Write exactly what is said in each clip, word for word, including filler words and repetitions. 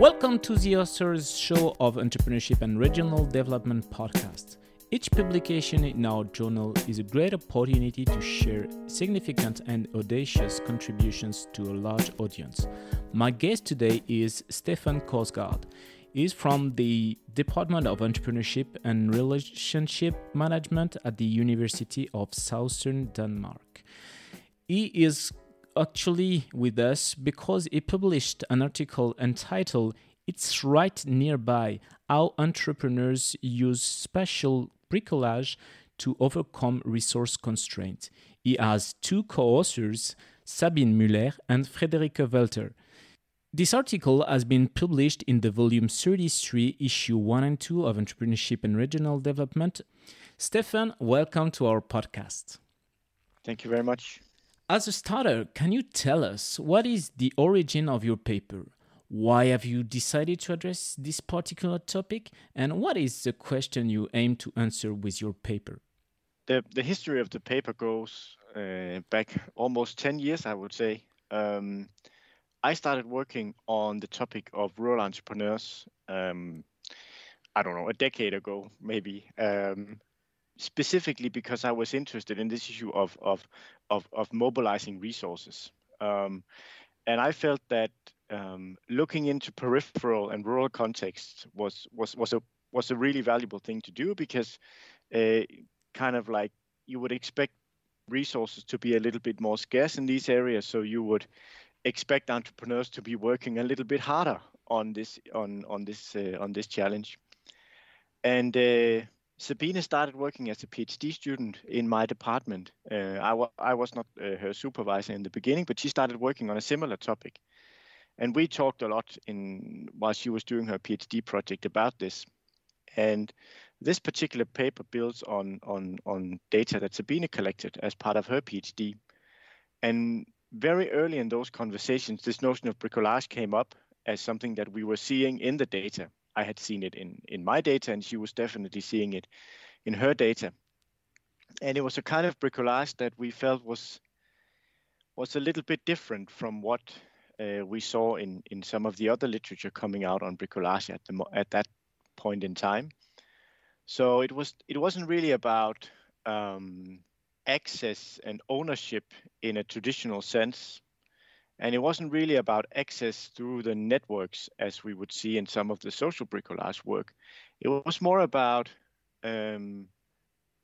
Welcome to the author's show of Entrepreneurship and Regional Development podcast. Each publication in our journal is a great opportunity to share significant and audacious contributions to a large audience. My guest today is Stefan Korsgaard. He is from the Department of Entrepreneurship and Relationship Management at the University of Southern Denmark. He is actually with us because he published an article entitled "It's Right Nearby: How Entrepreneurs Use Spatial Bricolage to Overcome Resource Constraints." He has two co-authors, Sabine Müller and Frederike Welter. This article has been published in the volume thirty-three, issue one and two of Entrepreneurship and Regional Development. Stefan, welcome to our podcast. Thank you very much. As a starter, can you tell us what is the origin of your paper? Why have you decided to address this particular topic? And what is the question you aim to answer with your paper? The, the history of the paper goes uh, back almost ten years, I would say. Um, I started working on the topic of rural entrepreneurs, um, I don't know, a decade ago, maybe. Um, specifically because I was interested in this issue of of of, of mobilizing resources. Um, and I felt that um, looking into peripheral and rural contexts was was was a was a really valuable thing to do, because uh, kind of like you would expect resources to be a little bit more scarce in these areas. So you would expect entrepreneurs to be working a little bit harder on this on on this uh, on this challenge. And uh, Sabine started working as a PhD student in my department. Uh, I, wa- I was not uh, her supervisor in the beginning, but she started working on a similar topic. And we talked a lot in while she was doing her PhD project about this. And this particular paper builds on, on, on data that Sabine collected as part of her PhD. And very early in those conversations, this notion of bricolage came up as something that we were seeing in the data. I had seen it in, in my data, and she was definitely seeing it in her data. And it was a kind of bricolage that we felt was was a little bit different from what uh, we saw in, in some of the other literature coming out on bricolage at the at that point in time. So it was it wasn't really about um, access and ownership in a traditional sense. And it wasn't really about access through the networks, as we would see in some of the social bricolage work. It was more about um,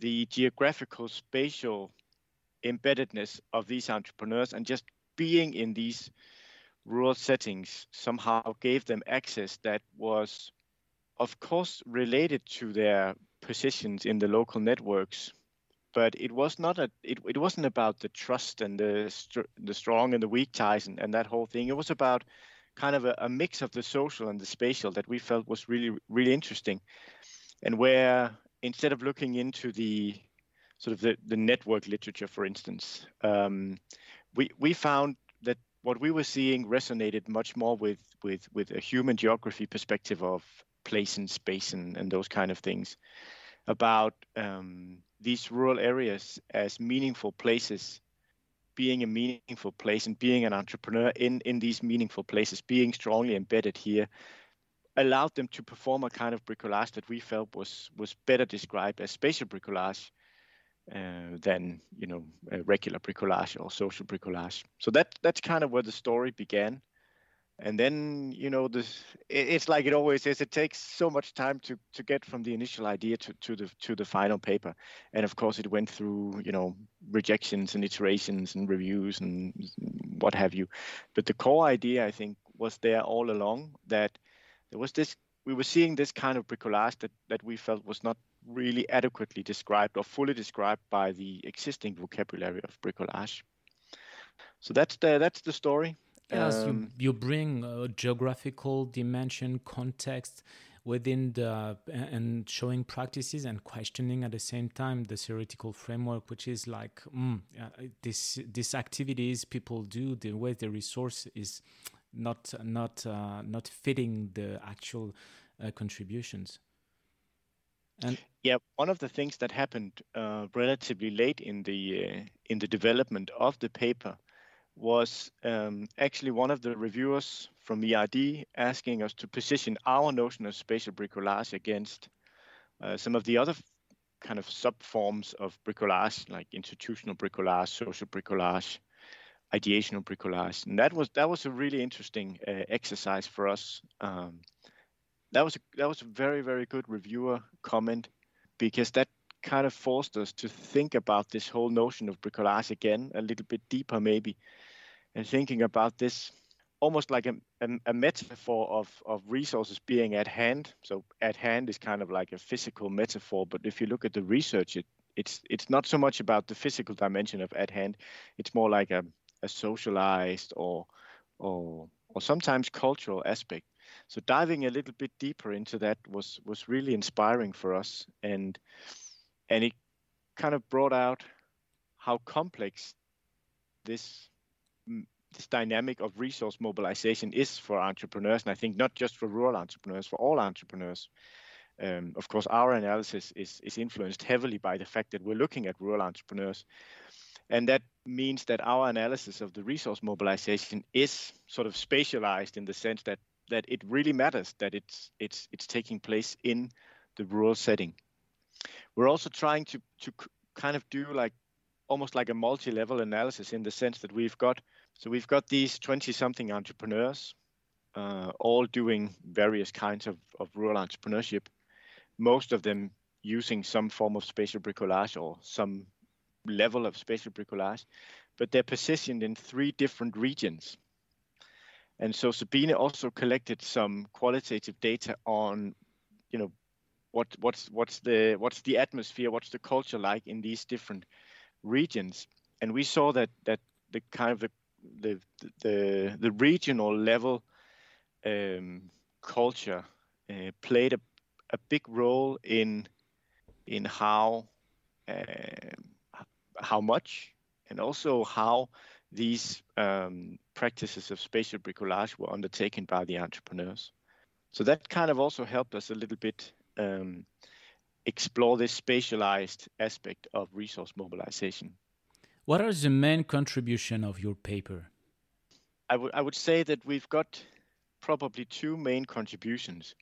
the geographical, spatial embeddedness of these entrepreneurs, and just being in these rural settings somehow gave them access that was, of course, related to their positions in the local networks. But it was not a. It, it wasn't about the trust and the str- the strong and the weak ties and, and that whole thing. It was about kind of a, a mix of the social and the spatial that we felt was really really interesting, and where instead of looking into the sort of the, the network literature, for instance, um, we we found that what we were seeing resonated much more with with with a human geography perspective of place and space and, and those kind of things, about um, these rural areas as meaningful places, being a meaningful place and being an entrepreneur in, in these meaningful places, being strongly embedded here, allowed them to perform a kind of bricolage that we felt was was better described as spatial bricolage uh, than, you know, regular bricolage or social bricolage. So that that's kind of where the story began. And then, you know, this, it's like it always is. It takes so much time to, to get from the initial idea to, to the to the final paper. And of course, it went through, you know, rejections and iterations and reviews and what have you. But the core idea, I think, was there all along, that there was this. We were seeing this kind of bricolage that, that we felt was not really adequately described or fully described by the existing vocabulary of bricolage. So that's the that's the story. Yes, you, you bring a geographical dimension, context within the, and showing practices and questioning at the same time the theoretical framework, which is like mm, uh, this these activities people do, the way the resource is not not uh, not fitting the actual uh, contributions. And yeah, one of the things that happened uh, relatively late in the uh, in the development of the paper was um, actually one of the reviewers from E R D asking us to position our notion of spatial bricolage against uh, some of the other f- kind of sub-forms of bricolage, like institutional bricolage, social bricolage, ideational bricolage. And that was that was a really interesting uh, exercise for us. Um, that was a, that was a very, very good reviewer comment, because that kind of forced us to think about this whole notion of bricolage again, a little bit deeper maybe, and thinking about this almost like a, a, a metaphor of, of resources being at hand. So at hand is kind of like a physical metaphor, but if you look at the research, it, it's it's not so much about the physical dimension of at hand. It's more like a, a socialized or, or or sometimes cultural aspect. So diving a little bit deeper into that was was really inspiring for us, and and it kind of brought out how complex this this dynamic of resource mobilization is for entrepreneurs, and I think not just for rural entrepreneurs, for all entrepreneurs. Um, of course, our analysis is is influenced heavily by the fact that we're looking at rural entrepreneurs, and that means that our analysis of the resource mobilization is sort of spatialized in the sense that that it really matters that it's it's it's taking place in the rural setting. We're also trying to to kind of do like almost like a multi-level analysis, in the sense that we've got so we've got these twenty-something entrepreneurs, uh, all doing various kinds of, of rural entrepreneurship, most of them using some form of spatial bricolage or some level of spatial bricolage, but they're positioned in three different regions. And so Sabine also collected some qualitative data on, you know, what what's what's the what's the atmosphere, what's the culture like in these different regions. And we saw that that the kind of the the the, the regional level um, culture uh, played a, a big role in in how uh, how much and also how these um, practices of spatial bricolage were undertaken by the entrepreneurs. So that kind of also helped us a little bit Um, explore this spatialized aspect of resource mobilization. What are the main contribution of your paper? I would I would say that we've got probably two main contributions.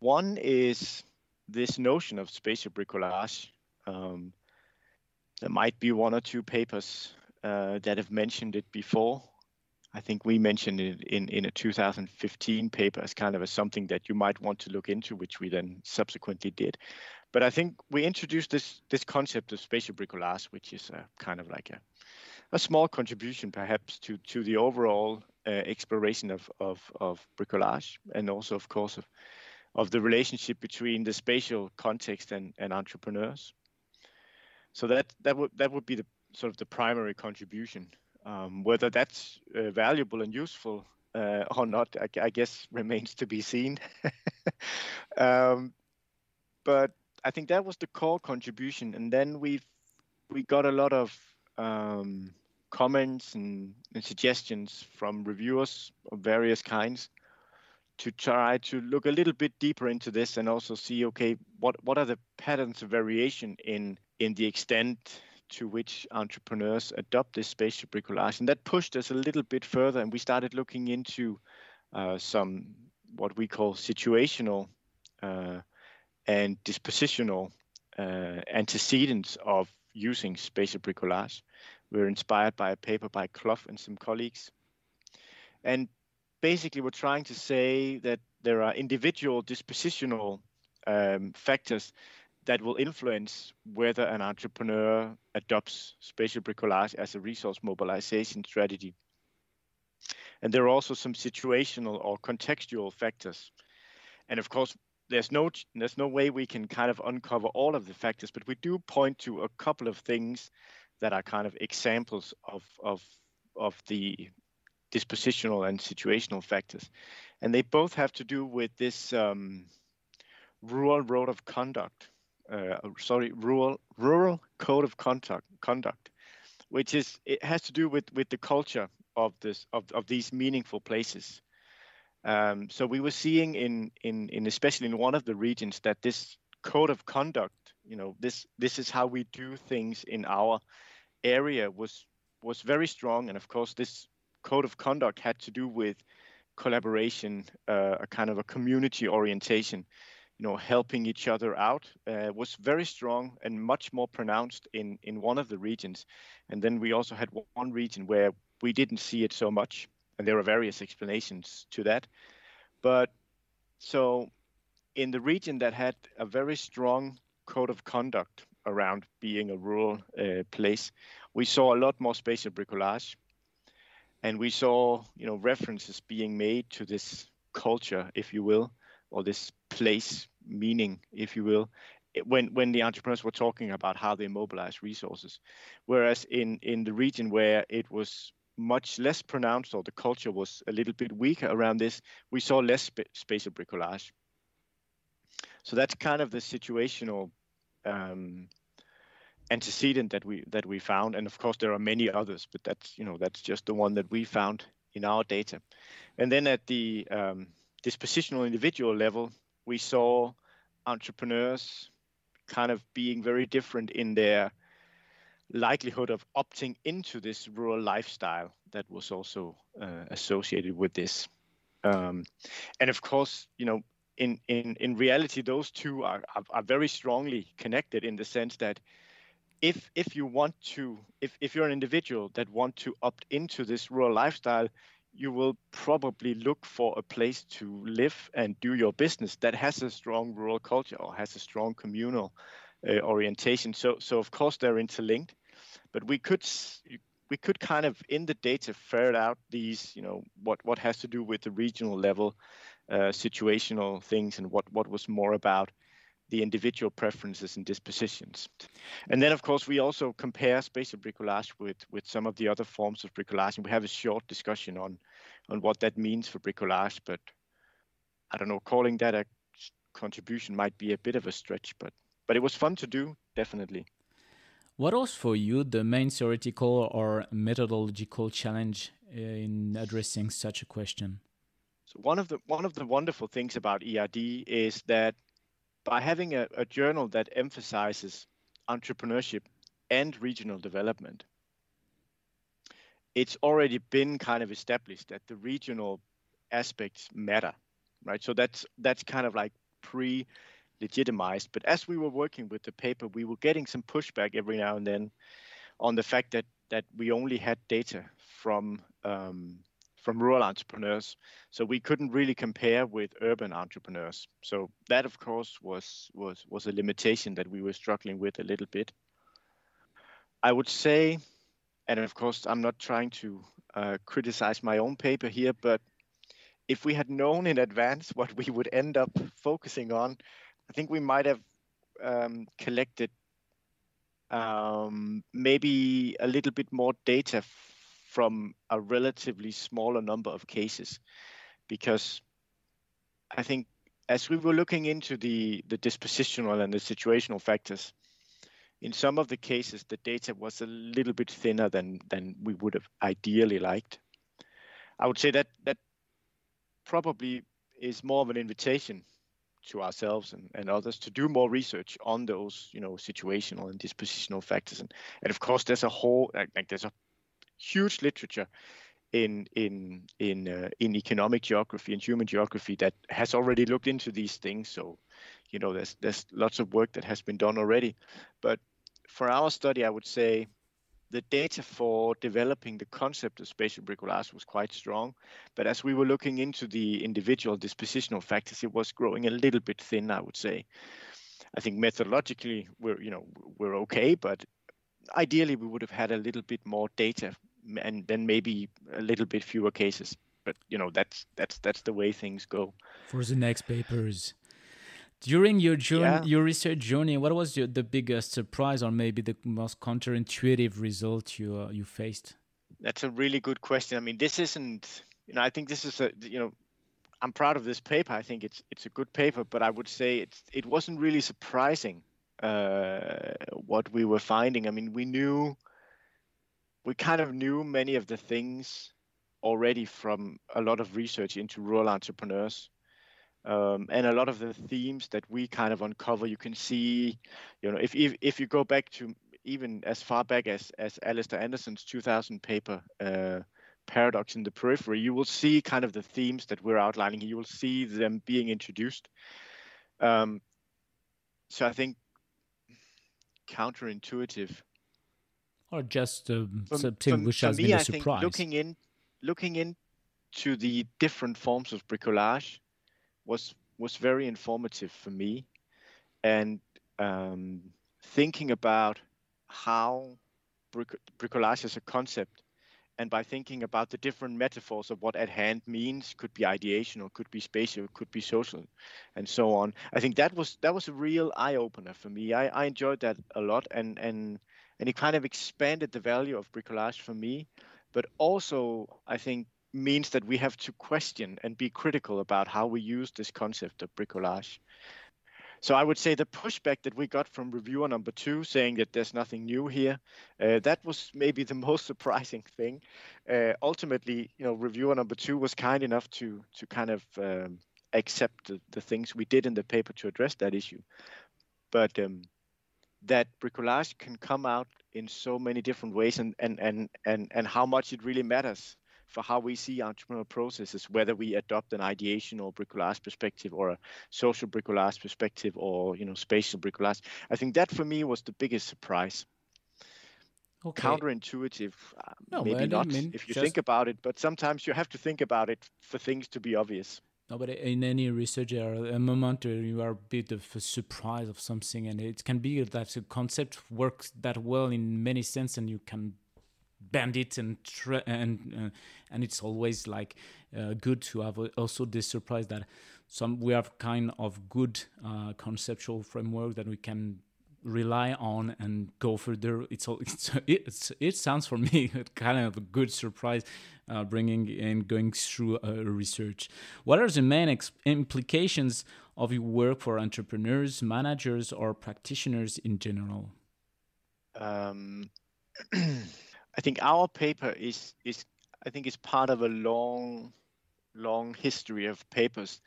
One is this notion of spatial bricolage. Um, there might be one or two papers uh, that have mentioned it before. I think we mentioned it in, in a two thousand fifteen paper as kind of as something that you might want to look into, which we then subsequently did. But I think we introduced this this concept of spatial bricolage, which is a kind of like a, a small contribution perhaps to, to the overall uh, exploration of, of, of bricolage, and also, of course, of, of the relationship between the spatial context and, and entrepreneurs. So that that would that would be the sort of the primary contribution. Um, whether that's uh, valuable and useful uh, or not, I, I guess, remains to be seen. um, but I think that was the core contribution. And then we we got a lot of um, comments and, and suggestions from reviewers of various kinds to try to look a little bit deeper into this, and also see, okay, what, what are the patterns of variation in in the extent to which entrepreneurs adopt this spatial bricolage. And that pushed us a little bit further, and we started looking into uh, some what we call situational uh, and dispositional uh, antecedents of using spatial bricolage. We were inspired by a paper by Clough and some colleagues. And basically we're trying to say that there are individual dispositional um, factors that will influence whether an entrepreneur adopts spatial bricolage as a resource mobilization strategy. And there are also some situational or contextual factors. And of course, there's no there's no way we can kind of uncover all of the factors, but we do point to a couple of things that are kind of examples of, of, of the dispositional and situational factors. And they both have to do with this um, rural road of conduct. Uh, sorry, rural rural code of conduct, conduct, which is it has to do with, with the culture of this of, of these meaningful places. Um, so we were seeing in, in in especially in one of the regions that this code of conduct, you know, this this is how we do things in our area, was was very strong. And of course, this code of conduct had to do with collaboration, uh, a kind of a community orientation, you know, helping each other out, uh, was very strong and much more pronounced in, in one of the regions. And then we also had one region where we didn't see it so much. And there are various explanations to that. But so in the region that had a very strong code of conduct around being a rural uh, place, we saw a lot more spatial bricolage. And we saw, you know, references being made to this culture, if you will, or this place meaning, if you will, when when the entrepreneurs were talking about how they mobilize resources. Whereas in, in the region where it was much less pronounced, or the culture was a little bit weaker around this, we saw less sp- spatial bricolage. So that's kind of the situational um, antecedent that we that we found, and of course there are many others, but that's you know that's just the one that we found in our data. And then at the um, dispositional individual level, we saw entrepreneurs kind of being very different in their likelihood of opting into this rural lifestyle that was also uh, associated with this. Um, and of course, you know, in, in, in reality, those two are, are, are very strongly connected, in the sense that if if you want to, if, if you're an individual that want to opt into this rural lifestyle, you will probably look for a place to live and do your business that has a strong rural culture or has a strong communal uh, orientation. So, so of course they're interlinked, but we could we could kind of in the data ferret out these, you know, what what has to do with the regional level, uh, situational things, and what what was more about the individual preferences and dispositions. And then, of course, we also compare spatial bricolage with, with some of the other forms of bricolage. And we have a short discussion on, on what that means for bricolage, but I don't know, calling that a contribution might be a bit of a stretch, but, but it was fun to do, definitely. What was for you the main theoretical or methodological challenge in addressing such a question? So one of the, one of the wonderful things about E R D is that by having a, a journal that emphasizes entrepreneurship and regional development, it's already been kind of established that the regional aspects matter, right? So that's that's kind of like pre-legitimized. But as we were working with the paper, we were getting some pushback every now and then on the fact that that we only had data from um, from rural entrepreneurs, so we couldn't really compare with urban entrepreneurs. So that, of course, was was was a limitation that we were struggling with a little bit. I would say, and of course, I'm not trying to uh, criticize my own paper here, but if we had known in advance what we would end up focusing on, I think we might have um, collected um, maybe a little bit more data f- from a relatively smaller number of cases, because I think as we were looking into the, the dispositional and the situational factors, in some of the cases, the data was a little bit thinner than, than we would have ideally liked. I would say that that probably is more of an invitation to ourselves and, and others to do more research on those, you know, situational and dispositional factors. And, and of course, there's a whole, like there's a huge literature in in in uh, in economic geography and human geography that has already looked into these things. So, you know, there's there's lots of work that has been done already. But for our study, I would say the data for developing the concept of spatial bricolage was quite strong. But as we were looking into the individual dispositional factors, it was growing a little bit thin, I would say. I think methodologically, we're you know we're okay, but ideally we would have had a little bit more data, and then maybe a little bit fewer cases, but you know that's that's that's the way things go. For the next papers, during your journey, yeah. your research journey, what was your, the biggest surprise, or maybe the most counterintuitive result you uh, you faced? That's a really good question. I mean, this isn't, you know, I think this is a, you know, I'm proud of this paper. I think it's it's a good paper, but I would say it's it wasn't really surprising uh, what we were finding. I mean, we knew. We kind of knew many of the things already from a lot of research into rural entrepreneurs, um, and a lot of the themes that we kind of uncover. You can see, you know, if if, if you go back to even as far back as, as Alistair Anderson's two thousand paper, uh, Paradox in the Periphery, you will see kind of the themes that we're outlining. You will see them being introduced. Um, so I think counterintuitive. Or just um, for, something for, which has me, been a I surprise. Think looking in, looking into the different forms of bricolage was was very informative for me, and um, thinking about how bric- bricolage as a concept, and by thinking about the different metaphors of what at hand means, could be ideational, could be spatial, could be social, and so on. I think that was that was a real eye opener for me. I, I enjoyed that a lot, and and. And it kind of expanded the value of bricolage for me, but also I think means that we have to question and be critical about how we use this concept of bricolage. So I would say the pushback that we got from reviewer number two saying that there's nothing new here, uh, that was maybe the most surprising thing. Uh, ultimately, you know, reviewer number two was kind enough to to kind of um, accept the, the things we did in the paper to address that issue. But um, that bricolage can come out in so many different ways, and, and, and, and, and how much it really matters for how we see entrepreneurial processes, whether we adopt an ideational bricolage perspective or a social bricolage perspective or, you know, spatial bricolage. I think that for me was the biggest surprise. Okay. Counterintuitive, uh, no, maybe not if you just... think about it, but sometimes you have to think about it for things to be obvious. No, but in any research, there are a moment where you are a bit of a surprise of something, and it can be that the concept works that well in many senses, and you can bend it, and tra- and uh, and it's always like uh, good to have also this surprise that some we have kind of good uh, conceptual framework that we can rely on and go further. It's all it's, it's it sounds for me kind of a good surprise. Uh, bringing and going through uh, research. What are the main ex- implications of your work for entrepreneurs, managers, or practitioners in general? Um, I think our paper is is I think is part of a long, long history of papers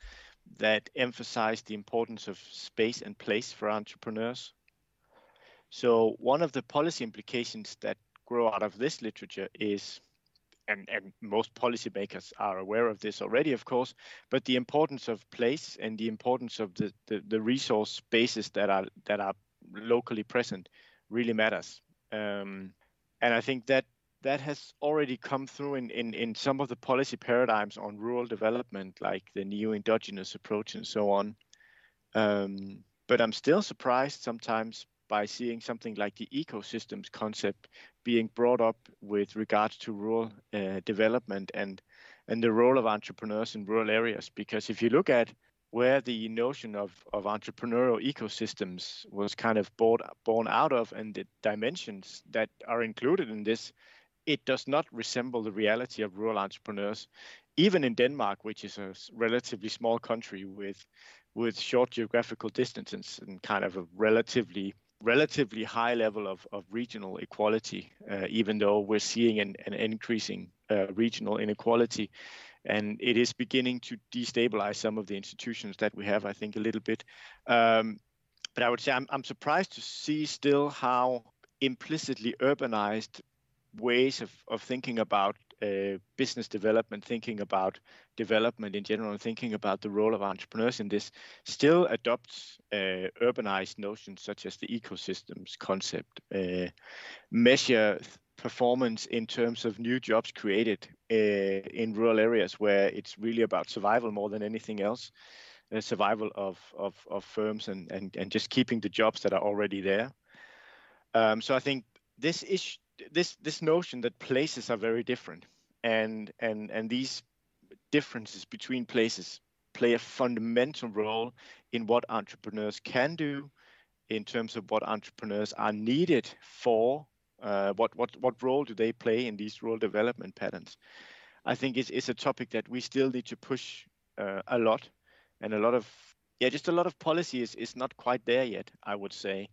that emphasize the importance of space and place for entrepreneurs. So one of the policy implications that grow out of this literature is. And, and most policymakers are aware of this already, of course, but the importance of place and the importance of the, the, the resource spaces that are that are locally present really matters. Um, and I think that that has already come through in, in, in some of the policy paradigms on rural development, like the neo-endogenous approach and so on. Um, but I'm still surprised sometimes by seeing something like the ecosystems concept being brought up with regards to rural uh, development and and the role of entrepreneurs in rural areas. Because if you look at where the notion of, of entrepreneurial ecosystems was kind of born, born out of and the dimensions that are included in this, it does not resemble the reality of rural entrepreneurs, even in Denmark, which is a relatively small country with, with short geographical distances and kind of a relatively relatively high level of, of regional equality, uh, even though we're seeing an, an increasing uh, regional inequality. And it is beginning to destabilize some of the institutions that we have, I think, a little bit. Um, but I would say I'm, I'm surprised to see still how implicitly urbanized ways of, of thinking about uh, business development, thinking about development in general, and thinking about the role of entrepreneurs in this still adopts uh, urbanized notions such as the ecosystems concept, uh, measure th- performance in terms of new jobs created uh, in rural areas where it's really about survival more than anything else, uh, survival of, of, of firms and, and, and just keeping the jobs that are already there. Um, so I think this issue This this notion that places are very different, and and and these differences between places play a fundamental role in what entrepreneurs can do, in terms of what entrepreneurs are needed for. Uh, what what what role do they play in these rural development patterns? I think it's it's a topic that we still need to push uh, a lot, and a lot of yeah, just a lot of policy is, is not quite there yet, I would say.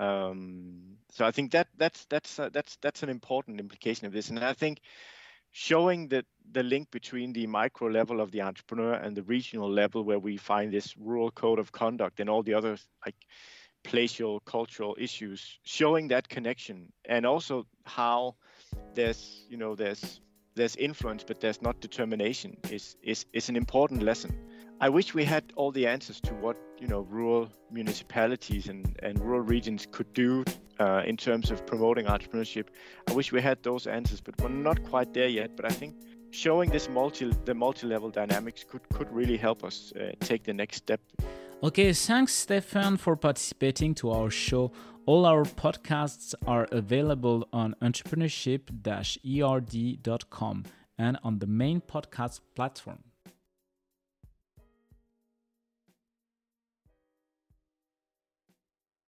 Um, so I think that that's that's uh, that's that's an important implication of this, and I think showing the the link between the micro level of the entrepreneur and the regional level, where we find this rural code of conduct and all the other like placial cultural issues, showing that connection, and also how there's, you know, there's there's influence, but there's not determination is is is an important lesson. I wish we had all the answers to what, you know, rural municipalities and, and rural regions could do uh, in terms of promoting entrepreneurship. I wish we had those answers, but we're not quite there yet. But I think showing this multi the multi-level dynamics could, could really help us uh, take the next step. Okay, thanks Stefan for participating to our show. All our podcasts are available on entrepreneurship dash e r d dot com and on the main podcast platform.